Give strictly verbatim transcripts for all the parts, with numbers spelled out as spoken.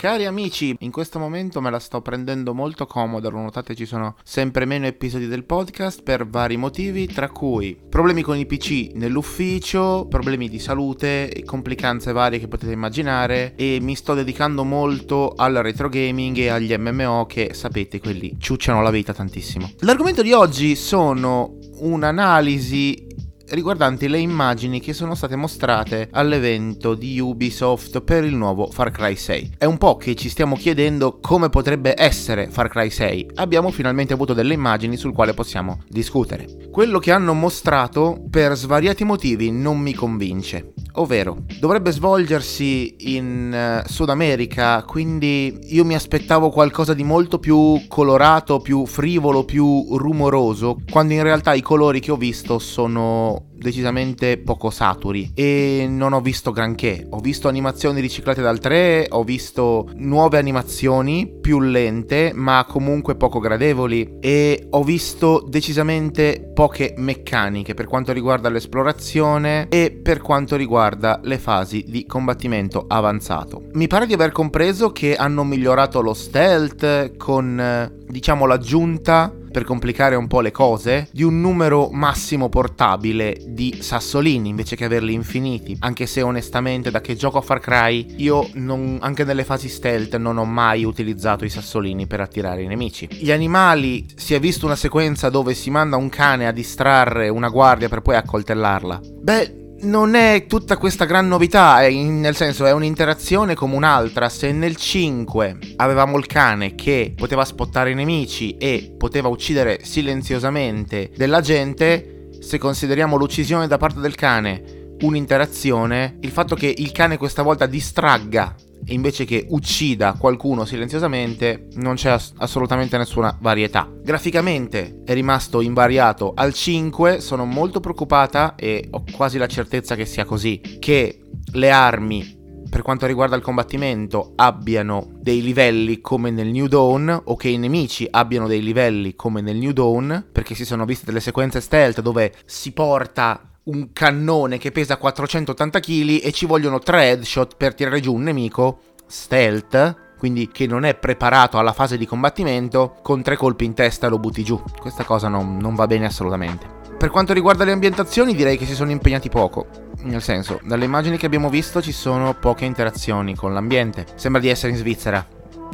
Cari amici, in questo momento me la sto prendendo molto comoda, lo notate ci sono sempre meno episodi del podcast per vari motivi, tra cui problemi con i P C nell'ufficio, problemi di salute, complicanze varie che potete immaginare, e mi sto dedicando molto al retro gaming e agli M M O che sapete, quelli ciucciano la vita tantissimo. L'argomento di oggi sono un'analisi riguardanti le immagini che sono state mostrate all'evento di Ubisoft per il nuovo Far Cry sei. È un po' che ci stiamo chiedendo come potrebbe essere Far Cry sei. Abbiamo finalmente avuto delle immagini sul quale possiamo discutere. Quello che hanno mostrato per svariati motivi non mi convince, ovvero dovrebbe svolgersi in Sud America, quindi io mi aspettavo qualcosa di molto più colorato, più frivolo, più rumoroso, quando in realtà i colori che ho visto sono decisamente poco saturi e non ho visto granché. Ho visto animazioni riciclate dal tre, ho visto nuove animazioni più lente ma comunque poco gradevoli, e ho visto decisamente poche meccaniche per quanto riguarda l'esplorazione e per quanto riguarda le fasi di combattimento avanzato. Mi pare di aver compreso che hanno migliorato lo stealth con, diciamo, l'aggiunta, per complicare un po' le cose, di un numero massimo portabile di sassolini invece che averli infiniti, anche se onestamente da che gioco a Far Cry io non, anche nelle fasi stealth non ho mai utilizzato i sassolini per attirare i nemici. Gli animali, si è vista una sequenza dove si manda un cane a distrarre una guardia per poi accoltellarla. Beh, non è tutta questa gran novità, è in, nel senso è un'interazione come un'altra. Se nel cinque avevamo il cane che poteva spottare i nemici e poteva uccidere silenziosamente della gente, se consideriamo l'uccisione da parte del cane un'interazione, il fatto che il cane questa volta distragga invece che uccida qualcuno silenziosamente, non c'è ass- assolutamente nessuna varietà. Graficamente è rimasto invariato al cinque, sono molto preoccupata e ho quasi la certezza che sia così, che le armi per quanto riguarda il combattimento abbiano dei livelli come nel New Dawn, o che i nemici abbiano dei livelli come nel New Dawn, perché si sono viste delle sequenze stealth dove si porta un cannone che pesa quattrocentottanta chilogrammi e ci vogliono tre headshot per tirare giù un nemico stealth, quindi che non è preparato alla fase di combattimento, con tre colpi in testa lo butti giù. Questa cosa non, non va bene assolutamente. Per quanto riguarda le ambientazioni, direi che si sono impegnati poco. Nel senso, dalle immagini che abbiamo visto ci sono poche interazioni con l'ambiente. Sembra di essere in Svizzera,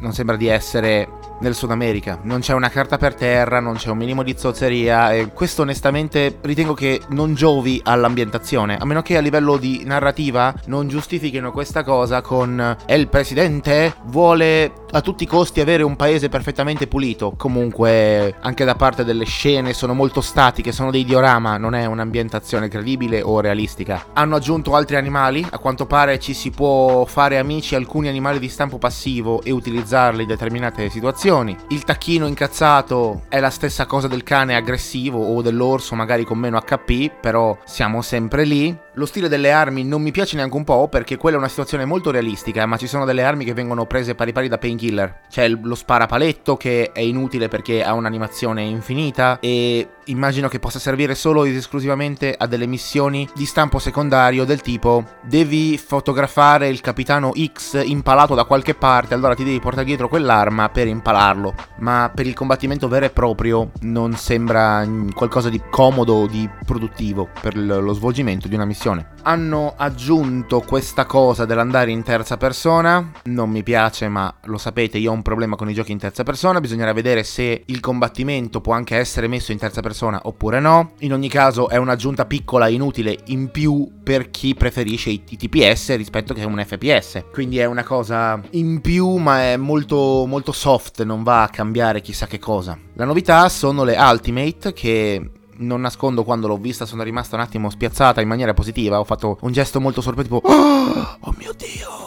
non sembra di essere nel Sud America. Non c'è una carta per terra, non c'è un minimo di zozzeria, e questo onestamente ritengo che non giovi all'ambientazione, a meno che a livello di narrativa non giustifichino questa cosa con il presidente vuole a tutti i costi avere un paese perfettamente pulito. Comunque anche da parte delle scene sono molto statiche, sono dei diorama, non è un'ambientazione credibile o realistica. Hanno aggiunto altri animali, a quanto pare ci si può fare amici alcuni animali di stampo passivo e utilizzarli in determinate situazioni. Il tacchino incazzato è la stessa cosa del cane aggressivo o dell'orso, magari con meno acca pi, però siamo sempre lì. Lo stile delle armi non mi piace neanche un po', perché quella è una situazione molto realistica, ma ci sono delle armi che vengono prese pari pari da Painkiller. C'è lo sparapaletto che è inutile perché ha un'animazione infinita e immagino che possa servire solo ed esclusivamente a delle missioni di stampo secondario del tipo devi fotografare il capitano X impalato da qualche parte, allora ti devi portare dietro quell'arma per impalarlo, ma per il combattimento vero e proprio non sembra qualcosa di comodo, di produttivo per lo svolgimento di una missione. Hanno aggiunto questa cosa dell'andare in terza persona, non mi piace, ma lo sapete, io ho un problema con i giochi in terza persona, bisognerà vedere se il combattimento può anche essere messo in terza persona oppure no. In ogni caso è un'aggiunta piccola, inutile, in più per chi preferisce i T P S rispetto che a un F P S, quindi è una cosa in più ma è molto molto soft, non va a cambiare chissà che cosa. La novità sono le Ultimate, che non nascondo, quando l'ho vista sono rimasta un attimo spiazzata in maniera positiva, ho fatto un gesto molto sorpreso tipo oh, oh mio Dio.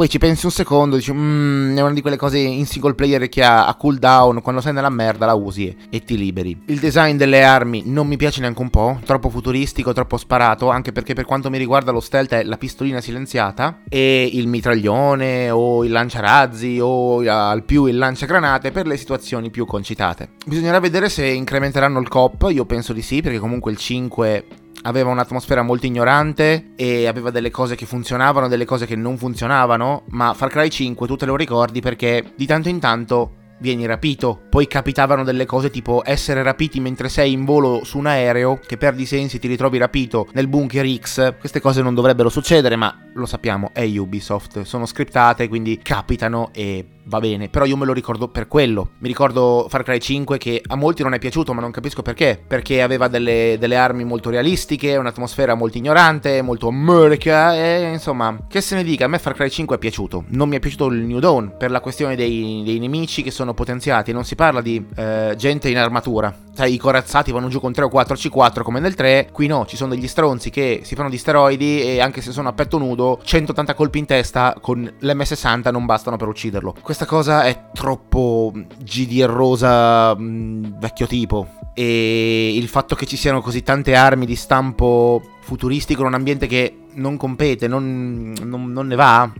Poi ci pensi un secondo, dici mmm, è una di quelle cose in single player che ha a cooldown, quando sei nella merda la usi e ti liberi. Il design delle armi non mi piace neanche un po', troppo futuristico, troppo sparato, anche perché per quanto mi riguarda lo stealth è la pistolina silenziata e il mitraglione o il lanciarazzi o al più il lanciagranate per le situazioni più concitate. Bisognerà vedere se incrementeranno il co-op, io penso di sì, perché comunque il cinque aveva un'atmosfera molto ignorante e aveva delle cose che funzionavano, delle cose che non funzionavano, ma Far Cry cinque tu te lo ricordi perché di tanto in tanto vieni rapito. Poi capitavano delle cose tipo essere rapiti mentre sei in volo su un aereo, che perdi i sensi e ti ritrovi rapito nel bunker X. Queste cose non dovrebbero succedere, ma lo sappiamo, è Ubisoft, sono scriptate, quindi capitano e va bene. Però io me lo ricordo per quello. Mi ricordo Far Cry cinque che a molti non è piaciuto, ma non capisco perché. Perché aveva delle, delle armi molto realistiche, un'atmosfera molto ignorante, molto America, e insomma, che se ne dica, a me Far Cry cinque è piaciuto. Non mi è piaciuto il New Dawn per la questione dei, dei nemici che sono potenziati. Non si parla di eh, gente in armatura, sai, i corazzati vanno giù con tre o quattro C quattro come nel tre. Qui no, ci sono degli stronzi che si fanno di steroidi e anche se sono a petto nudo, centottanta colpi in testa con l'emme sessanta non bastano per ucciderlo. Questa cosa è troppo G D R-osa, mh, vecchio tipo, e il fatto che ci siano così tante armi di stampo futuristico in un ambiente che non compete, non, non, non ne va,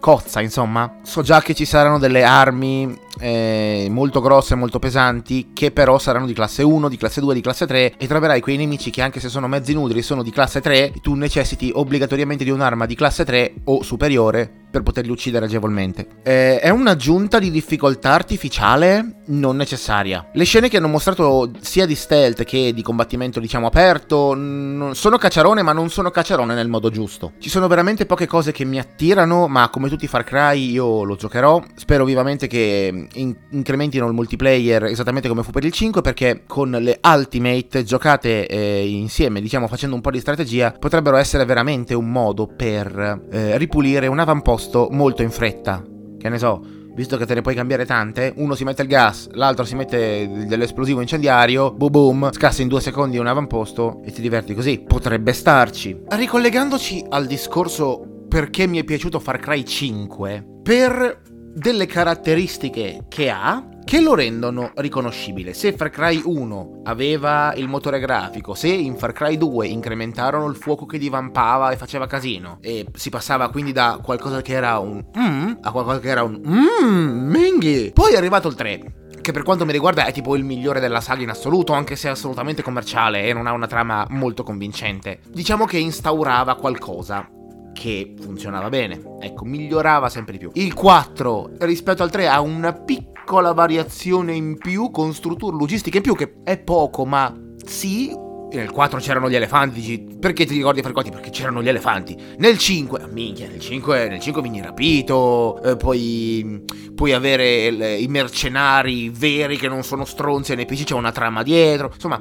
cozza insomma. So già che ci saranno delle armi eh, molto grosse, molto pesanti, che però saranno di classe uno, di classe due, di classe tre, e troverai quei nemici che anche se sono mezzi nudri sono di classe tre, tu necessiti obbligatoriamente di un'arma di classe tre o superiore per poterli uccidere agevolmente. Eh, è un'aggiunta di difficoltà artificiale non necessaria. Le scene che hanno mostrato sia di stealth che di combattimento diciamo aperto n- sono cacciarone, ma non sono cacciarone nel modo giusto. Ci sono veramente poche cose che mi attirano, ma come tutti i Far Cry io lo giocherò. Spero vivamente che in- incrementino il multiplayer esattamente come fu per il cinque, perché con le Ultimate giocate eh, insieme, diciamo facendo un po' di strategia, potrebbero essere veramente un modo per eh, ripulire un avamposto molto in fretta. Che ne so, visto che te ne puoi cambiare tante, uno si mette il gas, l'altro si mette dell'esplosivo incendiario, boom boom, scassa in due secondi un avamposto e ti diverti così. Potrebbe starci. Ricollegandoci al discorso perché mi è piaciuto Far Cry cinque, per delle caratteristiche che ha che lo rendono riconoscibile. Se Far Cry uno aveva il motore grafico, se in Far Cry due incrementarono il fuoco che divampava e faceva casino, e si passava quindi da qualcosa che era un mm, a qualcosa che era un mmm, minghi. Poi è arrivato il tre, che per quanto mi riguarda è tipo il migliore della saga in assoluto, anche se è assolutamente commerciale e non ha una trama molto convincente. Diciamo che instaurava qualcosa che funzionava bene, ecco, migliorava sempre di più. Il quattro rispetto al tre ha una piccola variazione in più, con strutture logistiche in più, che è poco, ma sì. Nel quattro c'erano gli elefanti, dici, perché ti ricordi Far Cry? Perché c'erano gli elefanti. Nel cinque, minchia, nel cinque, nel cinque vieni rapito, eh, poi puoi avere le, i mercenari veri che non sono stronzi, e nei N P C c'è una trama dietro, insomma,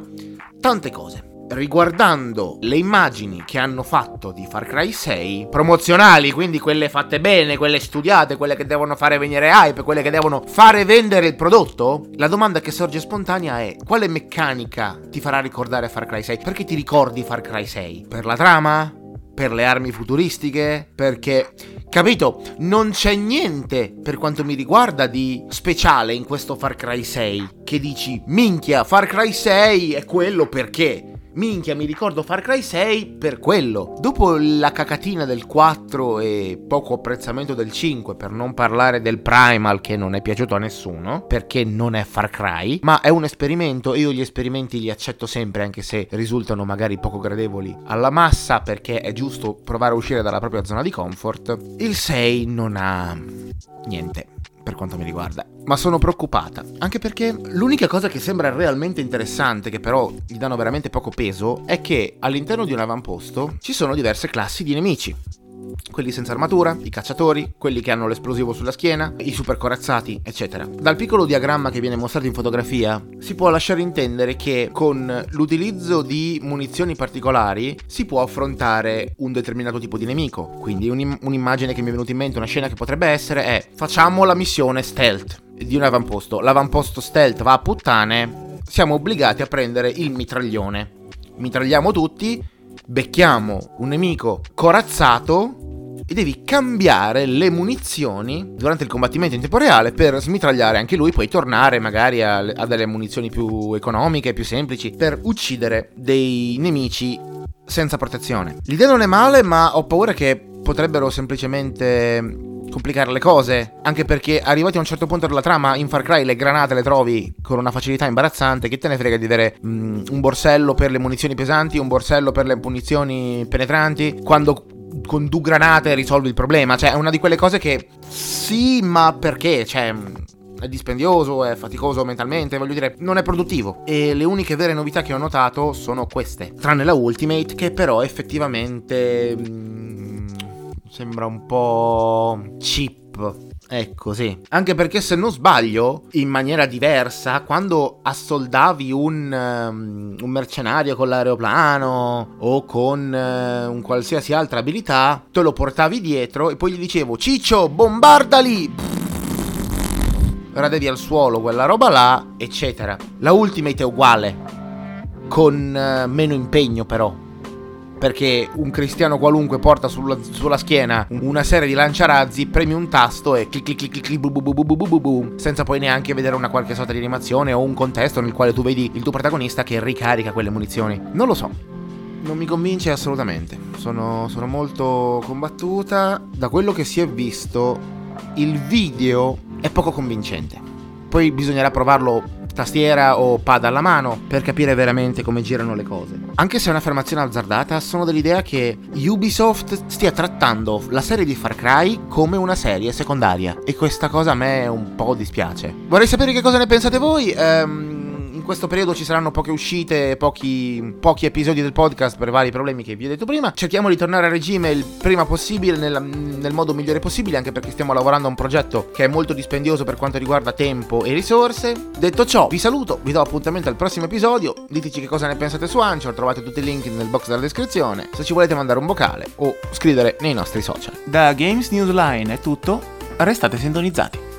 tante cose. Riguardando le immagini che hanno fatto di Far Cry sei, promozionali, quindi quelle fatte bene, quelle studiate, quelle che devono fare venire hype, quelle che devono fare vendere il prodotto, la domanda che sorge spontanea è: quale meccanica ti farà ricordare Far Cry sei? Perché ti ricordi Far Cry sei? Per la trama? Per le armi futuristiche? Perché, capito, non c'è niente per quanto mi riguarda di speciale in questo Far Cry sei che dici minchia, Far Cry sei è quello perché minchia, mi ricordo Far Cry sei per quello. Dopo la cacatina del quattro e poco apprezzamento del cinque, per non parlare del Primal che non è piaciuto a nessuno, perché non è Far Cry, ma è un esperimento, e io gli esperimenti li accetto sempre, anche se risultano magari poco gradevoli alla massa, perché è giusto provare a uscire dalla propria zona di comfort. Il sei non ha niente per quanto mi riguarda, ma sono preoccupata, anche perché l'unica cosa che sembra realmente interessante, che però gli danno veramente poco peso, è che all'interno di un avamposto ci sono diverse classi di nemici. Quelli senza armatura, i cacciatori, quelli che hanno l'esplosivo sulla schiena, i super corazzati, eccetera. Dal piccolo diagramma che viene mostrato in fotografia si può lasciare intendere che con l'utilizzo di munizioni particolari si può affrontare un determinato tipo di nemico. Quindi un'im- un'immagine che mi è venuta in mente, una scena che potrebbe essere, è: facciamo la missione stealth di un avamposto, l'avamposto stealth va a puttane, siamo obbligati a prendere il mitraglione, mitragliamo tutti, becchiamo un nemico corazzato e devi cambiare le munizioni durante il combattimento in tempo reale per smitragliare anche lui. Puoi tornare magari a, a delle munizioni più economiche, più semplici, per uccidere dei nemici senza protezione. L'idea non è male, ma ho paura che potrebbero semplicemente complicare le cose, anche perché arrivati a un certo punto della trama in Far Cry le granate le trovi con una facilità imbarazzante. Che te ne frega di avere mm, un borsello per le munizioni pesanti, un borsello per le munizioni penetranti, quando con due granate risolvi il problema. Cioè è una di quelle cose che sì, ma perché? Cioè è dispendioso, è faticoso mentalmente, voglio dire, non è produttivo. E le uniche vere novità che ho notato sono queste, tranne la Ultimate, che però effettivamente mm, sembra un po' cheap. Ecco, sì. Anche perché, se non sbaglio, in maniera diversa, quando assoldavi un, um, un mercenario con l'aeroplano o con uh, un qualsiasi altra abilità, te lo portavi dietro e poi gli dicevo «Ciccio, bombardali!» Radevi al suolo quella roba là, eccetera. La Ultimate è uguale, con uh, meno impegno però, perché un cristiano qualunque porta sulla, sulla schiena una serie di lanciarazzi, premi un tasto e clic clic clic clic clic bu bu bu bu bu bu bu, senza poi neanche vedere una qualche sorta di animazione o un contesto nel quale tu vedi il tuo protagonista che ricarica quelle munizioni. Non lo so, non mi convince assolutamente. Sono, sono molto combattuta. Da quello che si è visto, il video è poco convincente. Poi bisognerà provarlo tastiera o pad alla mano per capire veramente come girano le cose. Anche se è un'affermazione azzardata, sono dell'idea che Ubisoft stia trattando la serie di Far Cry come una serie secondaria, e questa cosa a me un po' dispiace. Vorrei sapere che cosa ne pensate voi. Ehm In questo periodo ci saranno poche uscite, pochi, pochi episodi del podcast per vari problemi che vi ho detto prima. Cerchiamo di tornare a regime il prima possibile, nel, nel modo migliore possibile, anche perché stiamo lavorando a un progetto che è molto dispendioso per quanto riguarda tempo e risorse. Detto ciò, vi saluto, vi do appuntamento al prossimo episodio. Diteci che cosa ne pensate su Anchor, trovate tutti i link nel box della descrizione, se ci volete mandare un vocale o scrivere nei nostri social. Da Games News Line è tutto, restate sintonizzati.